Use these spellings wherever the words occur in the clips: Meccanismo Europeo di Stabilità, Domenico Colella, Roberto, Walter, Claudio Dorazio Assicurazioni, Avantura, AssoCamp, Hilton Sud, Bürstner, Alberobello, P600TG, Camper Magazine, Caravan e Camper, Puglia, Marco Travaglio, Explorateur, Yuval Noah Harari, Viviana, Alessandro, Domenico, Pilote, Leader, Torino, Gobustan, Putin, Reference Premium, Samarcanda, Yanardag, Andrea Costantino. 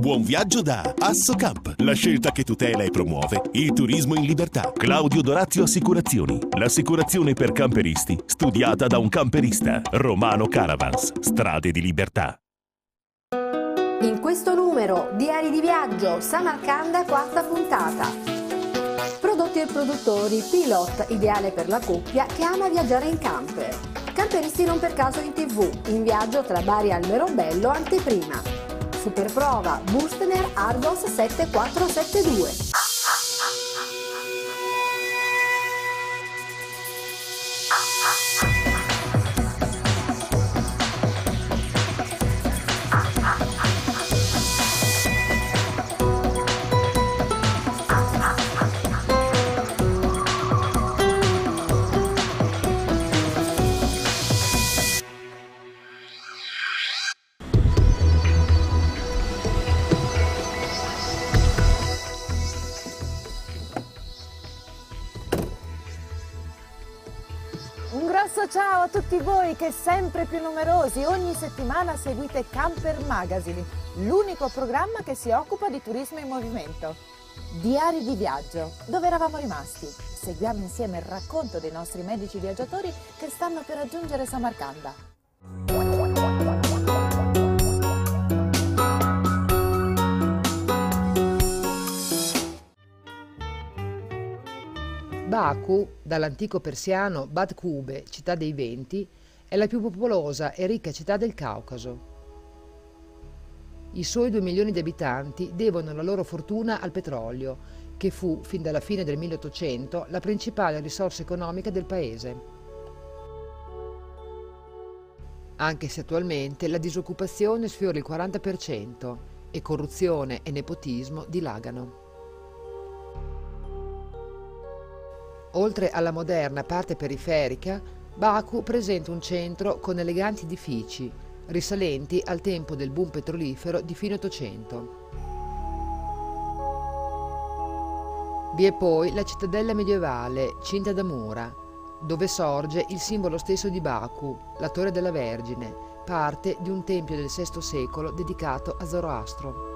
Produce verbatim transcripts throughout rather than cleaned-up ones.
Buon viaggio da AssoCamp, la scelta che tutela e promuove il turismo in libertà. Claudio Dorazio Assicurazioni, l'assicurazione per camperisti, studiata da un camperista. Romano Caravans, strade di libertà. In questo numero, diari di viaggio, Samarcanda, quarta puntata. Prodotti e produttori, Pilote, ideale per la coppia che ama viaggiare in camper. Camperisti non per caso in tv, in viaggio tra Bari e Alberobello, anteprima. Superprova, Bustner Argos settantaquattro settantadue. Ciao a tutti voi che sempre più numerosi ogni settimana seguite Camper Magazine, l'unico programma che si occupa di turismo in movimento. Diari di viaggio, dove eravamo rimasti? Seguiamo insieme il racconto dei nostri medici viaggiatori che stanno per raggiungere Samarcanda. Baku, dall'antico persiano Badkubeh, città dei venti, è la più popolosa e ricca città del Caucaso. I suoi due milioni di abitanti devono la loro fortuna al petrolio, che fu, fin dalla fine del milleottocento, la principale risorsa economica del paese. Anche se attualmente la disoccupazione sfiora il quaranta per cento e corruzione e nepotismo dilagano. Oltre alla moderna parte periferica, Baku presenta un centro con eleganti edifici, risalenti al tempo del boom petrolifero di fine Ottocento. Vi è poi la cittadella medievale, cinta da mura, dove sorge il simbolo stesso di Baku, la Torre della Vergine, parte di un tempio del sesto secolo dedicato a Zoroastro.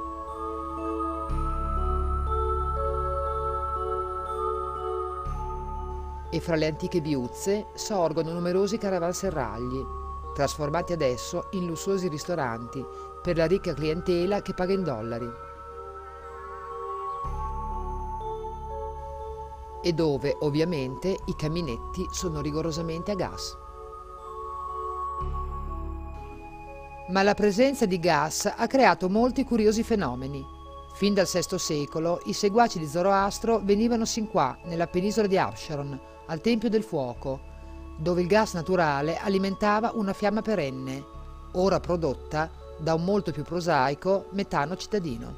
E fra le antiche viuzze sorgono numerosi caravanserragli, trasformati adesso in lussuosi ristoranti per la ricca clientela che paga in dollari. E dove, ovviamente, i caminetti sono rigorosamente a gas. Ma la presenza di gas ha creato molti curiosi fenomeni. Fin dal sesto secolo i seguaci di Zoroastro venivano sin qua, nella penisola di Abscheron, al Tempio del Fuoco, dove il gas naturale alimentava una fiamma perenne, ora prodotta da un molto più prosaico metano cittadino.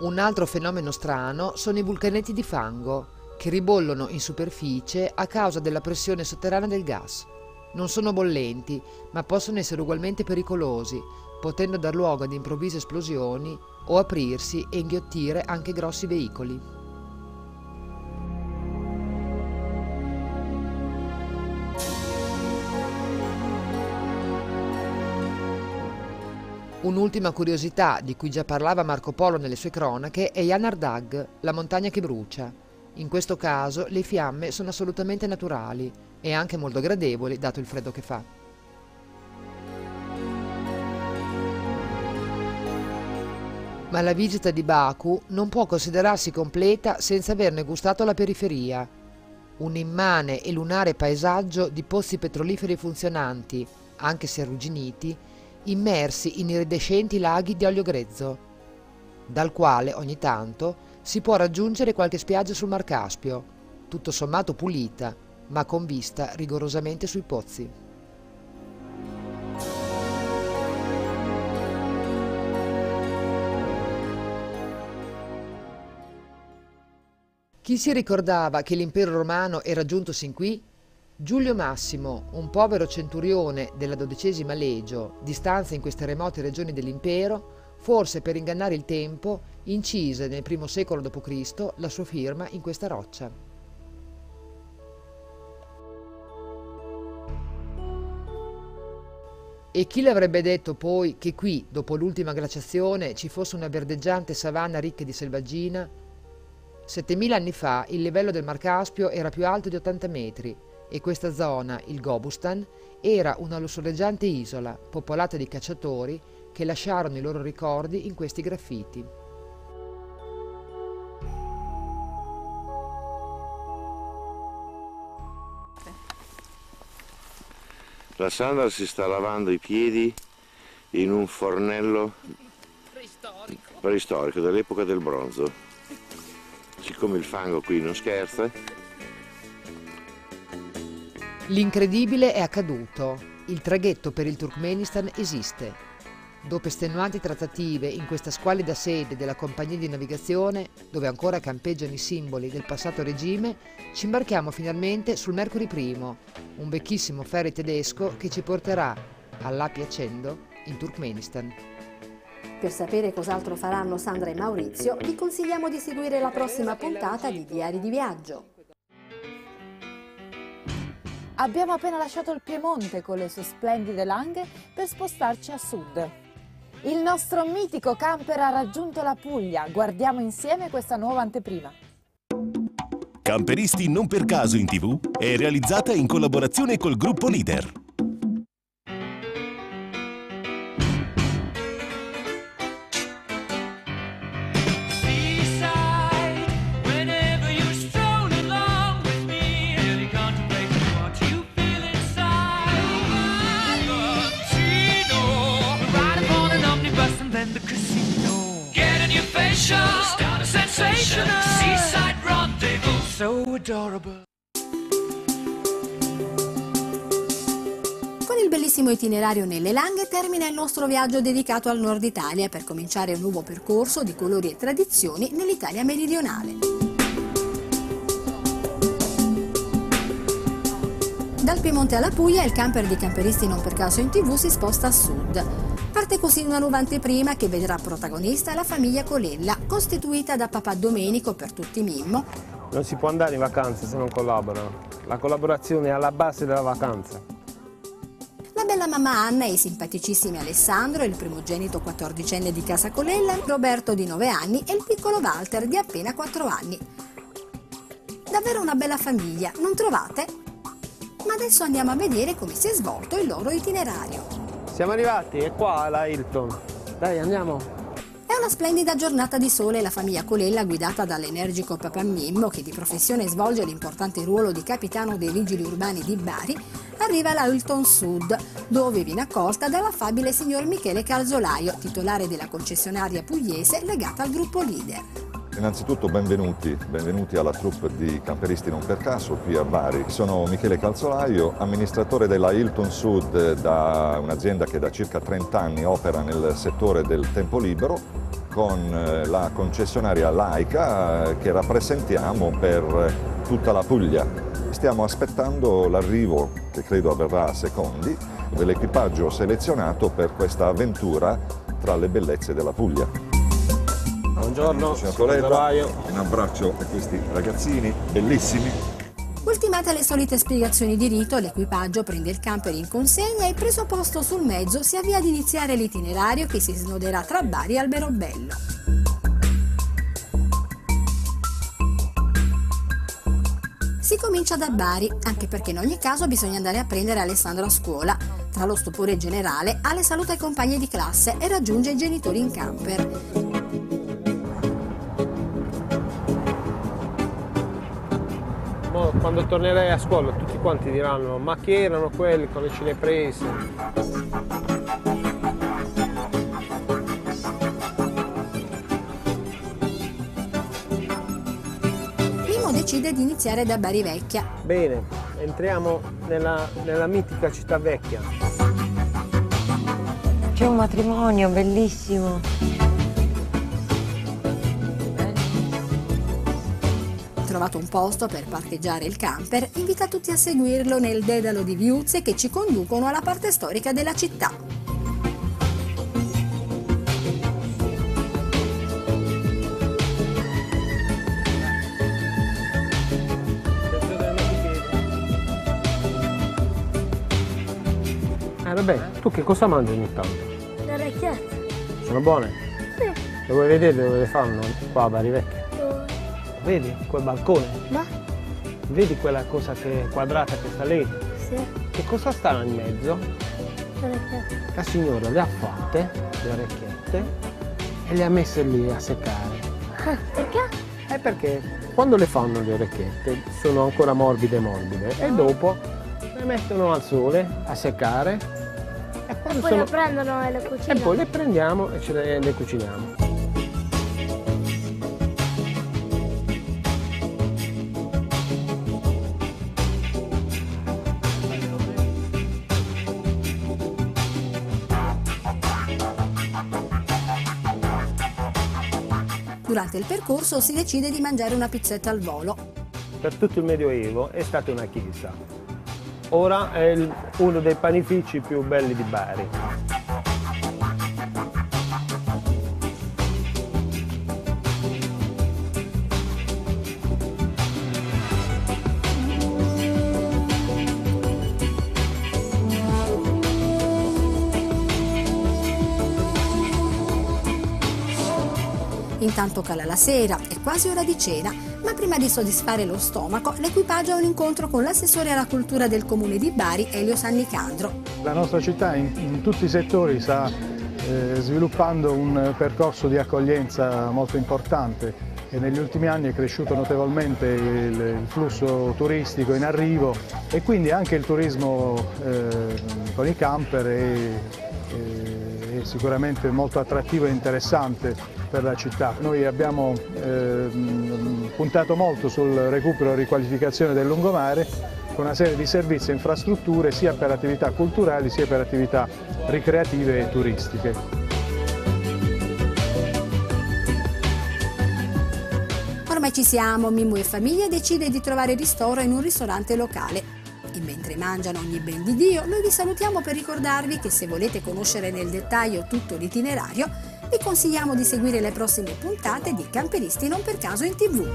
Un altro fenomeno strano sono i vulcanetti di fango, che ribollono in superficie a causa della pressione sotterranea del gas. Non sono bollenti, ma possono essere ugualmente pericolosi, potendo dar luogo ad improvvise esplosioni o aprirsi e inghiottire anche grossi veicoli. Un'ultima curiosità di cui già parlava Marco Polo nelle sue cronache è Yanardag, la montagna che brucia. In questo caso le fiamme sono assolutamente naturali e anche molto gradevoli dato il freddo che fa. Ma la visita di Baku non può considerarsi completa senza averne gustato la periferia, un immane e lunare paesaggio di pozzi petroliferi funzionanti, anche se arrugginiti, immersi in iridescenti laghi di olio grezzo, dal quale ogni tanto si può raggiungere qualche spiaggia sul Mar Caspio, tutto sommato pulita, ma con vista rigorosamente sui pozzi. Chi si ricordava che l'impero romano era giunto sin qui? Giulio Massimo, un povero centurione della dodicesima legio, di stanza in queste remote regioni dell'impero, forse per ingannare il tempo, incise nel primo secolo dopo Cristo la sua firma in questa roccia. E chi l'avrebbe detto poi che qui, dopo l'ultima glaciazione, ci fosse una verdeggiante savana ricca di selvaggina? settemila anni fa il livello del Mar Caspio era più alto di ottanta metri e questa zona, il Gobustan, era una lussureggiante isola popolata di cacciatori che lasciarono i loro ricordi in questi graffiti. La Sandra si sta lavando i piedi in un fornello preistorico, preistorico dell'epoca del bronzo. Siccome il fango qui non scherza. L'incredibile è accaduto. Il traghetto per il Turkmenistan esiste. Dopo estenuanti trattative in questa squallida sede della compagnia di navigazione, dove ancora campeggiano i simboli del passato regime, ci imbarchiamo finalmente sul Mercury primo, un vecchissimo ferry tedesco che ci porterà, Allah piacendo, in Turkmenistan. Per sapere cos'altro faranno Sandra e Maurizio, vi consigliamo di seguire la prossima puntata di Diari di Viaggio. Abbiamo appena lasciato il Piemonte con le sue splendide Langhe per spostarci a sud. Il nostro mitico camper ha raggiunto la Puglia. Guardiamo insieme questa nuova anteprima. Camperisti non per caso in tivù è realizzata in collaborazione col gruppo Leader. Con il bellissimo itinerario nelle Langhe termina il nostro viaggio dedicato al nord Italia per cominciare un nuovo percorso di colori e tradizioni nell'Italia meridionale. Dal Piemonte alla Puglia il camper di Camperisti non per caso in tivù si sposta a sud. Parte così una nuova anteprima che vedrà protagonista la famiglia Colella, costituita da papà Domenico, per tutti Mimmo. Non si può andare in vacanza se non collaborano. La collaborazione è alla base della vacanza. La bella mamma Anna e i simpaticissimi Alessandro, il primogenito quattordicenne di casa Colella, Roberto di nove anni e il piccolo Walter di appena quattro anni. Davvero una bella famiglia, non trovate? Ma adesso andiamo a vedere come si è svolto il loro itinerario. Siamo arrivati, è qua la Hilton. Dai, andiamo. È una splendida giornata di sole e la famiglia Colella, guidata dall'energico papà Mimmo, che di professione svolge l'importante ruolo di capitano dei vigili urbani di Bari, arriva alla Hilton Sud, dove viene accolta dall'affabile signor Michele Calzolaio, titolare della concessionaria pugliese legata al gruppo Leader. Innanzitutto benvenuti, benvenuti alla troupe di Camperisti non per caso qui a Bari. Sono Michele Calzolaio, amministratore della Hilton Sud, da un'azienda che da circa trent'anni opera nel settore del tempo libero, con la concessionaria Laica che rappresentiamo per tutta la Puglia. Stiamo aspettando l'arrivo, che credo avverrà a secondi, dell'equipaggio selezionato per questa avventura tra le bellezze della Puglia. Buongiorno, signor Colella, un abbraccio a questi ragazzini bellissimi. Ultimate le solite spiegazioni di rito, l'equipaggio prende il camper in consegna e, preso posto sul mezzo, si avvia ad iniziare l'itinerario che si snoderà tra Bari e Alberobello. Si comincia da Bari, anche perché in ogni caso bisogna andare a prendere Alessandro a scuola. Tra lo stupore generale, Ale saluta i compagni di classe e raggiunge i genitori in camper. Quando tornerai a scuola tutti quanti diranno: ma chi erano quelli, come ce ne presi? Mimmo decide di iniziare da Bari Vecchia. Bene, entriamo nella, nella mitica città vecchia. C'è un matrimonio bellissimo. Trovato un posto per parcheggiare il camper, invita tutti a seguirlo nel dedalo di viuzze che ci conducono alla parte storica della città. Eh vabbè, tu che cosa mangi ogni tanto? Le orecchiette. Sono buone? Sì. Le vuoi vedere dove le fanno? Qua a Bari Vecchia. Dove? Vedi quel balcone? Ma? Vedi quella cosa che è quadrata che sta lì? Sì. Che cosa sta in mezzo? Le orecchiette. La signora le ha fatte, le orecchiette, e le ha messe lì a seccare. Ah, perché? Eh perché quando le fanno le orecchiette sono ancora morbide morbide no. e dopo le mettono al sole a seccare e, quando e poi sono... le prendono e le cuciniamo. E poi le prendiamo e ce le, le cuciniamo. Durante il percorso si decide di mangiare una pizzetta al volo. Per tutto il Medioevo è stata una chiesa. Ora è uno dei panifici più belli di Bari. Intanto cala la sera, è quasi ora di cena. Ma prima di soddisfare lo stomaco, l'equipaggio ha un incontro con l'assessore alla cultura del comune di Bari, Elio Sannicandro. La nostra città in, in tutti i settori sta eh, sviluppando un percorso di accoglienza molto importante e negli ultimi anni è cresciuto notevolmente il, il flusso turistico in arrivo e quindi anche il turismo eh, con i camper è, è, è sicuramente molto attrattivo e interessante per la città. Noi abbiamo eh, puntato molto sul recupero e riqualificazione del lungomare con una serie di servizi e infrastrutture sia per attività culturali sia per attività ricreative e turistiche. Ormai ci siamo, Mimmo e famiglia decide di trovare ristoro in un ristorante locale. E mentre mangiano ogni ben di Dio, noi vi salutiamo per ricordarvi che se volete conoscere nel dettaglio tutto l'itinerario, vi consigliamo di seguire le prossime puntate di Camperisti non per caso in tivù.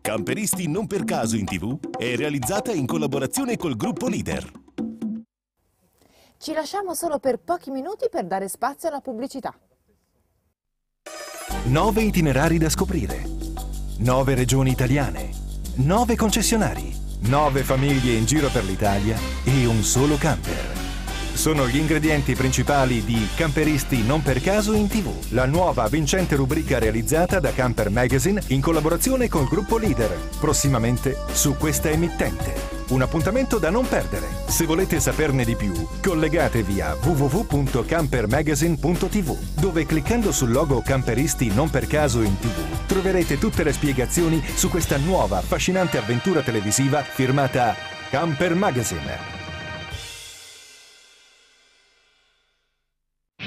Camperisti non per caso in tivù è realizzata in collaborazione col gruppo Leader. Ci lasciamo solo per pochi minuti per dare spazio alla pubblicità. nove itinerari da scoprire, nove regioni italiane, nove concessionari, nove famiglie in giro per l'Italia e un solo camper. Sono gli ingredienti principali di Camperisti non per caso in tivù, la nuova vincente rubrica realizzata da Camper Magazine in collaborazione col gruppo Leader, prossimamente su questa emittente. Un appuntamento da non perdere. Se volete saperne di più, collegatevi a w w w punto camper magazine punto t v, dove cliccando sul logo Camperisti non per caso in tivù troverete tutte le spiegazioni su questa nuova affascinante avventura televisiva firmata Camper Magazine.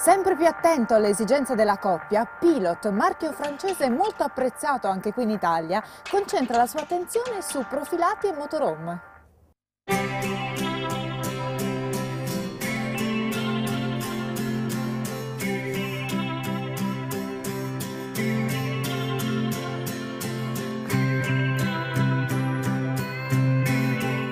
Sempre più attento alle esigenze della coppia, Pilote, marchio francese molto apprezzato anche qui in Italia, concentra la sua attenzione su profilati e motorhome.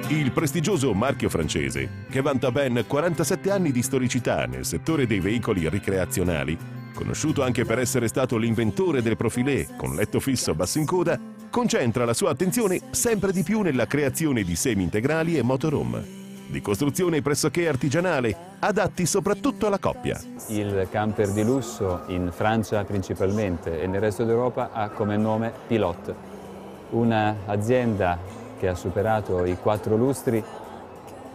Il prestigioso marchio francese, che vanta ben quarantasette anni di storicità nel settore dei veicoli ricreazionali, conosciuto anche per essere stato l'inventore del profilé con letto fisso basso in coda, concentra la sua attenzione sempre di più nella creazione di semi integrali e motorhome, di costruzione pressoché artigianale, adatti soprattutto alla coppia. Il camper di lusso, in Francia principalmente e nel resto d'Europa, ha come nome Pilote, un'azienda che ha superato i quattro lustri,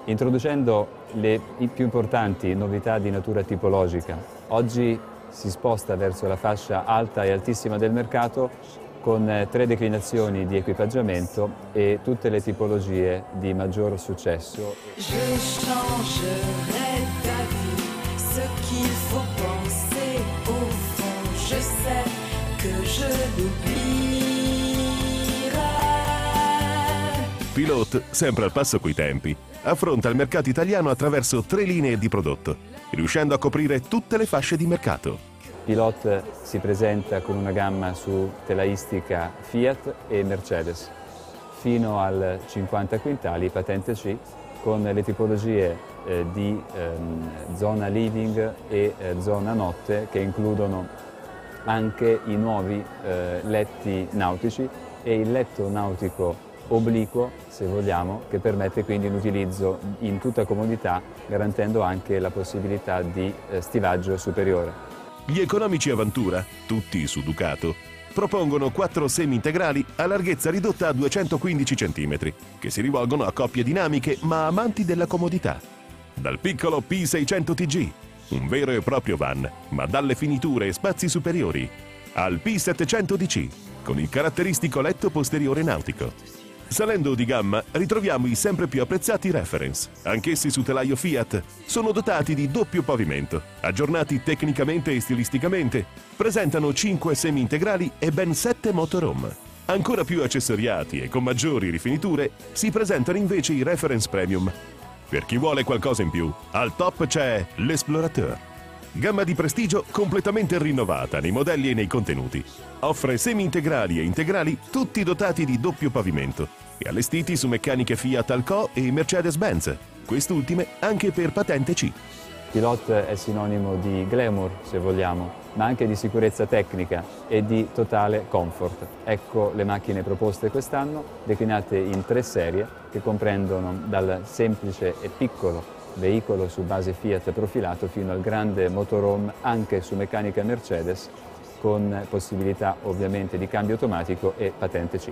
introducendo le più importanti novità di natura tipologica. Oggi si sposta verso la fascia alta e altissima del mercato con tre declinazioni di equipaggiamento e tutte le tipologie di maggior successo. Pilote, sempre al passo coi tempi, affronta il mercato italiano attraverso tre linee di prodotto, riuscendo a coprire tutte le fasce di mercato. Pilote si presenta con una gamma su telaistica Fiat e Mercedes, fino al cinquanta quintali patente C, con le tipologie eh, di ehm, zona living e eh, zona notte, che includono anche i nuovi eh, letti nautici e il letto nautico obliquo, se vogliamo, che permette quindi un utilizzo in tutta comodità, garantendo anche la possibilità di eh, stivaggio superiore. Gli economici Avantura, tutti su Ducato, propongono quattro semi-integrali a larghezza ridotta a duecentoquindici centimetri, che si rivolgono a coppie dinamiche ma amanti della comodità. Dal piccolo P seicento T G, un vero e proprio van, ma dalle finiture e spazi superiori, al P settecento D C, con il caratteristico letto posteriore nautico. Salendo di gamma ritroviamo i sempre più apprezzati reference, anch'essi su telaio Fiat, sono dotati di doppio pavimento, aggiornati tecnicamente e stilisticamente, presentano cinque semi-integrali e ben sette motorhome. Ancora più accessoriati e con maggiori rifiniture si presentano invece i reference premium. Per chi vuole qualcosa in più, al top c'è l'Explorateur. Gamma di prestigio completamente rinnovata nei modelli e nei contenuti. Offre semi-integrali e integrali tutti dotati di doppio pavimento e allestiti su meccaniche Fiat Alco e Mercedes-Benz, quest'ultime anche per patente C. Pilote è sinonimo di glamour, se vogliamo, ma anche di sicurezza tecnica e di totale comfort. Ecco le macchine proposte quest'anno, declinate in tre serie che comprendono dal semplice e piccolo veicolo su base Fiat profilato fino al grande motorhome anche su meccanica Mercedes, con possibilità ovviamente di cambio automatico e patente C.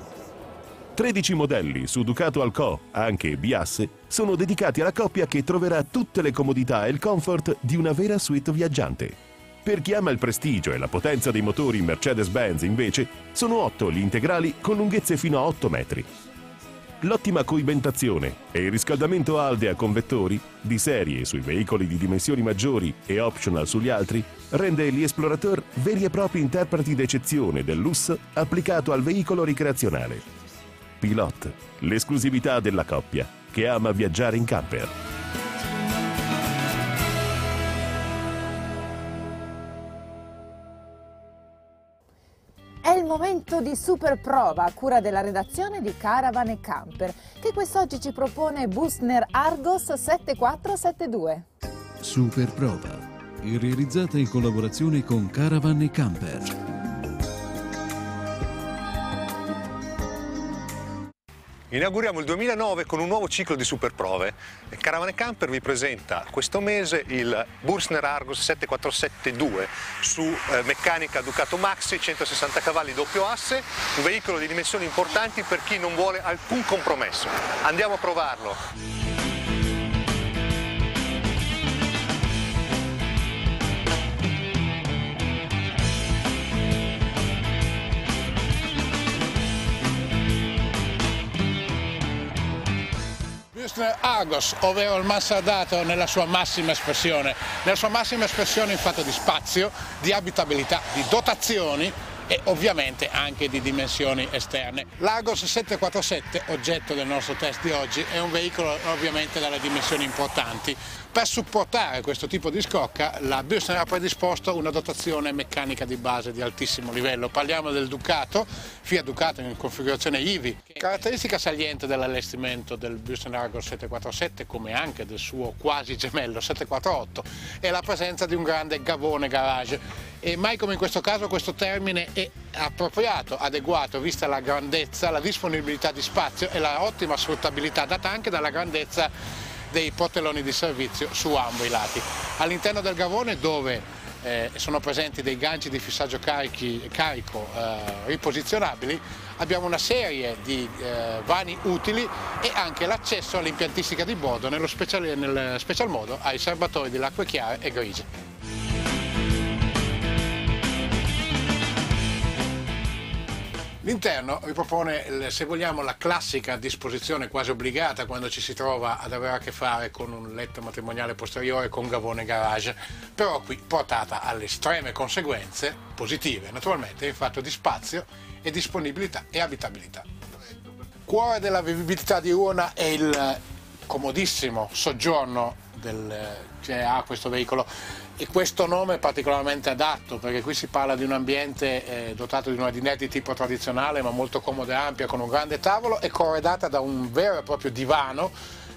tredici modelli su Ducato Alco, anche biasse, sono dedicati alla coppia che troverà tutte le comodità e il comfort di una vera suite viaggiante. Per chi ama il prestigio e la potenza dei motori Mercedes-Benz invece, sono otto gli integrali con lunghezze fino a otto metri. L'ottima coibentazione e il riscaldamento Aldea con vettori, di serie sui veicoli di dimensioni maggiori e optional sugli altri, rende gli Explorateur veri e propri interpreti d'eccezione del lusso applicato al veicolo ricreazionale. Pilote, l'esclusività della coppia che ama viaggiare in camper. È il momento di super prova a cura della redazione di Caravan e Camper, che quest'oggi ci propone Bustner Argos settantaquattro settantadue. Super prova, realizzata in collaborazione con Caravan e Camper. Inauguriamo il duemilanove con un nuovo ciclo di superprove. Caravan e Camper vi presenta questo mese il Bürstner Argos settantaquattro settantadue su eh, meccanica Ducato Maxi, centosessanta cavalli doppio asse, un veicolo di dimensioni importanti per chi non vuole alcun compromesso. Andiamo a provarlo! Bürstner Argos, ovvero il mansardato nella sua massima espressione, nella sua massima espressione in fatto di spazio, di abitabilità, di dotazioni e ovviamente anche di dimensioni esterne. L'Argos settecentoquarantasette, oggetto del nostro test di oggi, è un veicolo ovviamente dalle dimensioni importanti. Per supportare questo tipo di scocca la Bürstner ha predisposto una dotazione meccanica di base di altissimo livello. Parliamo del Ducato, Fiat Ducato in configurazione I V I. Caratteristica saliente dell'allestimento del Bürstner Argos settecentoquarantasette, come anche del suo quasi gemello settecentoquarantotto, è la presenza di un grande gavone garage. E mai come in questo caso questo termine è appropriato, adeguato, vista la grandezza, la disponibilità di spazio e la ottima sfruttabilità data anche dalla grandezza dei portelloni di servizio su ambo i lati. All'interno del gavone, dove eh, sono presenti dei ganci di fissaggio carichi, carico eh, riposizionabili, abbiamo una serie di eh, vani utili e anche l'accesso all'impiantistica di bordo, nello special, nel special modo ai serbatoi di lacque chiare e grigie. L'interno ripropone, se vogliamo, la classica disposizione quasi obbligata quando ci si trova ad avere a che fare con un letto matrimoniale posteriore con gavone garage, però qui portata alle estreme conseguenze positive, naturalmente, in fatto di spazio e disponibilità e abitabilità. Cuore della vivibilità di Uona è il comodissimo soggiorno del che ha questo veicolo, e questo nome è particolarmente adatto perché qui si parla di un ambiente eh, dotato di una dinette di tipo tradizionale ma molto comoda e ampia, con un grande tavolo e corredata da un vero e proprio divano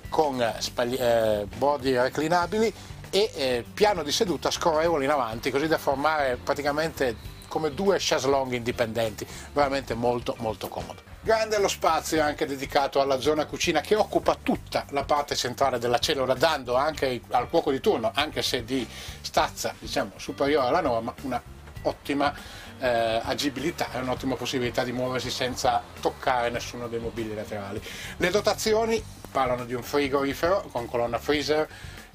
con eh, bordi reclinabili e eh, piano di seduta scorrevole in avanti, così da formare praticamente come due chaise longue indipendenti, veramente molto molto comodo. Grande lo spazio anche dedicato alla zona cucina, che occupa tutta la parte centrale della cellula, dando anche al cuoco di turno, anche se di stazza diciamo superiore alla norma, una ottima eh, agibilità e un'ottima possibilità di muoversi senza toccare nessuno dei mobili laterali. Le dotazioni parlano di un frigorifero con colonna freezer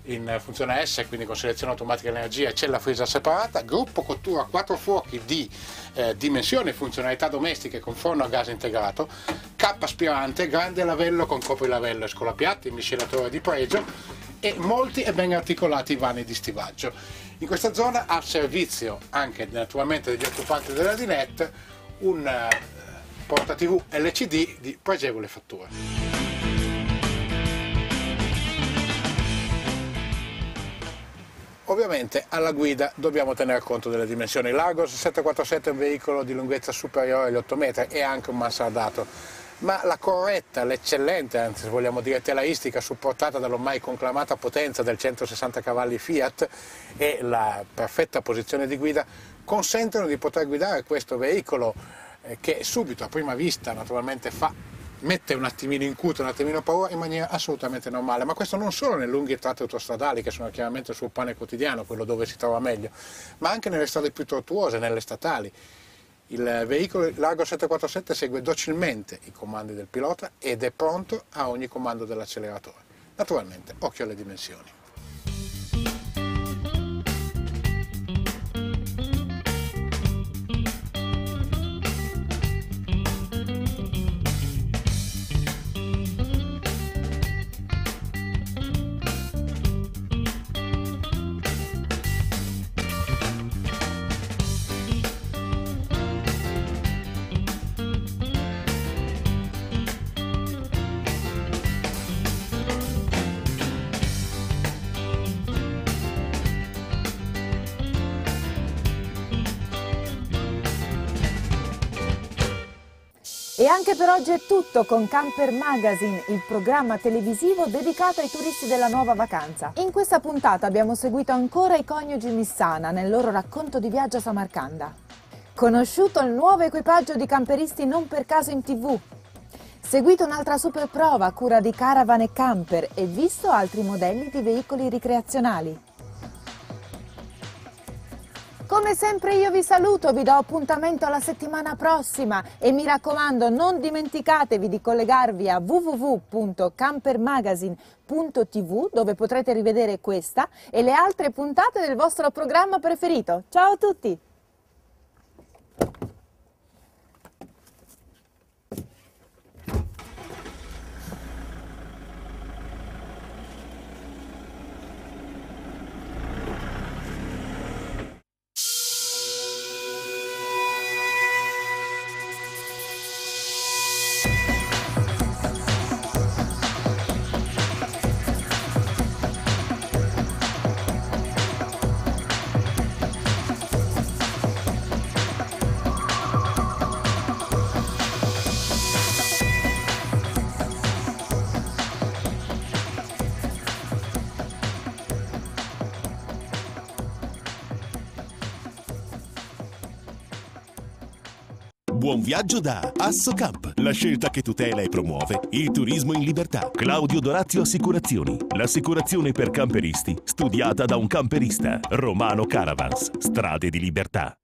in funzione S, quindi con selezione automatica energia, cella freezer separata, gruppo cottura a quattro fuochi di eh, dimensione e funzionalità domestiche con forno a gas integrato, cappa aspirante, grande lavello con coprilavello e scolapiatti, miscelatore di pregio e molti e ben articolati vani di stivaggio. In questa zona ha servizio anche naturalmente degli occupanti della dinette un eh, porta tv L C D di pregevole fattura. Ovviamente alla guida dobbiamo tener conto delle dimensioni. L'Argos settecentoquarantasette è un veicolo di lunghezza superiore agli otto metri e anche un mansardato, ma la corretta, l'eccellente, anzi se vogliamo dire telaistica, supportata dall'ormai conclamata potenza del centosessanta cavalli Fiat e la perfetta posizione di guida consentono di poter guidare questo veicolo che subito a prima vista naturalmente fa mette un attimino in cute, un attimino paura, in maniera assolutamente normale, ma questo non solo nelle lunghe tratte autostradali, che sono chiaramente il suo pane quotidiano, quello dove si trova meglio, ma anche nelle strade più tortuose, nelle statali. Il veicolo Largo settecentoquarantasette segue docilmente i comandi del pilota ed è pronto a ogni comando dell'acceleratore. Naturalmente, occhio alle dimensioni. E anche per oggi è tutto con Camper Magazine, il programma televisivo dedicato ai turisti della nuova vacanza. In questa puntata abbiamo seguito ancora i coniugi Missana nel loro racconto di viaggio a Samarcanda. Conosciuto il nuovo equipaggio di camperisti non per caso in tv. Seguito un'altra super prova a cura di Caravan e Camper e visto altri modelli di veicoli ricreazionali. Come sempre io vi saluto, vi do appuntamento alla settimana prossima e mi raccomando non dimenticatevi di collegarvi a w w w punto camper magazine punto t v dove potrete rivedere questa e le altre puntate del vostro programma preferito. Ciao a tutti! Buon viaggio da AssoCamp, la scelta che tutela e promuove il turismo in libertà. Claudio Dorazio Assicurazioni, l'assicurazione per camperisti, studiata da un camperista. Romano Caravans, strade di libertà.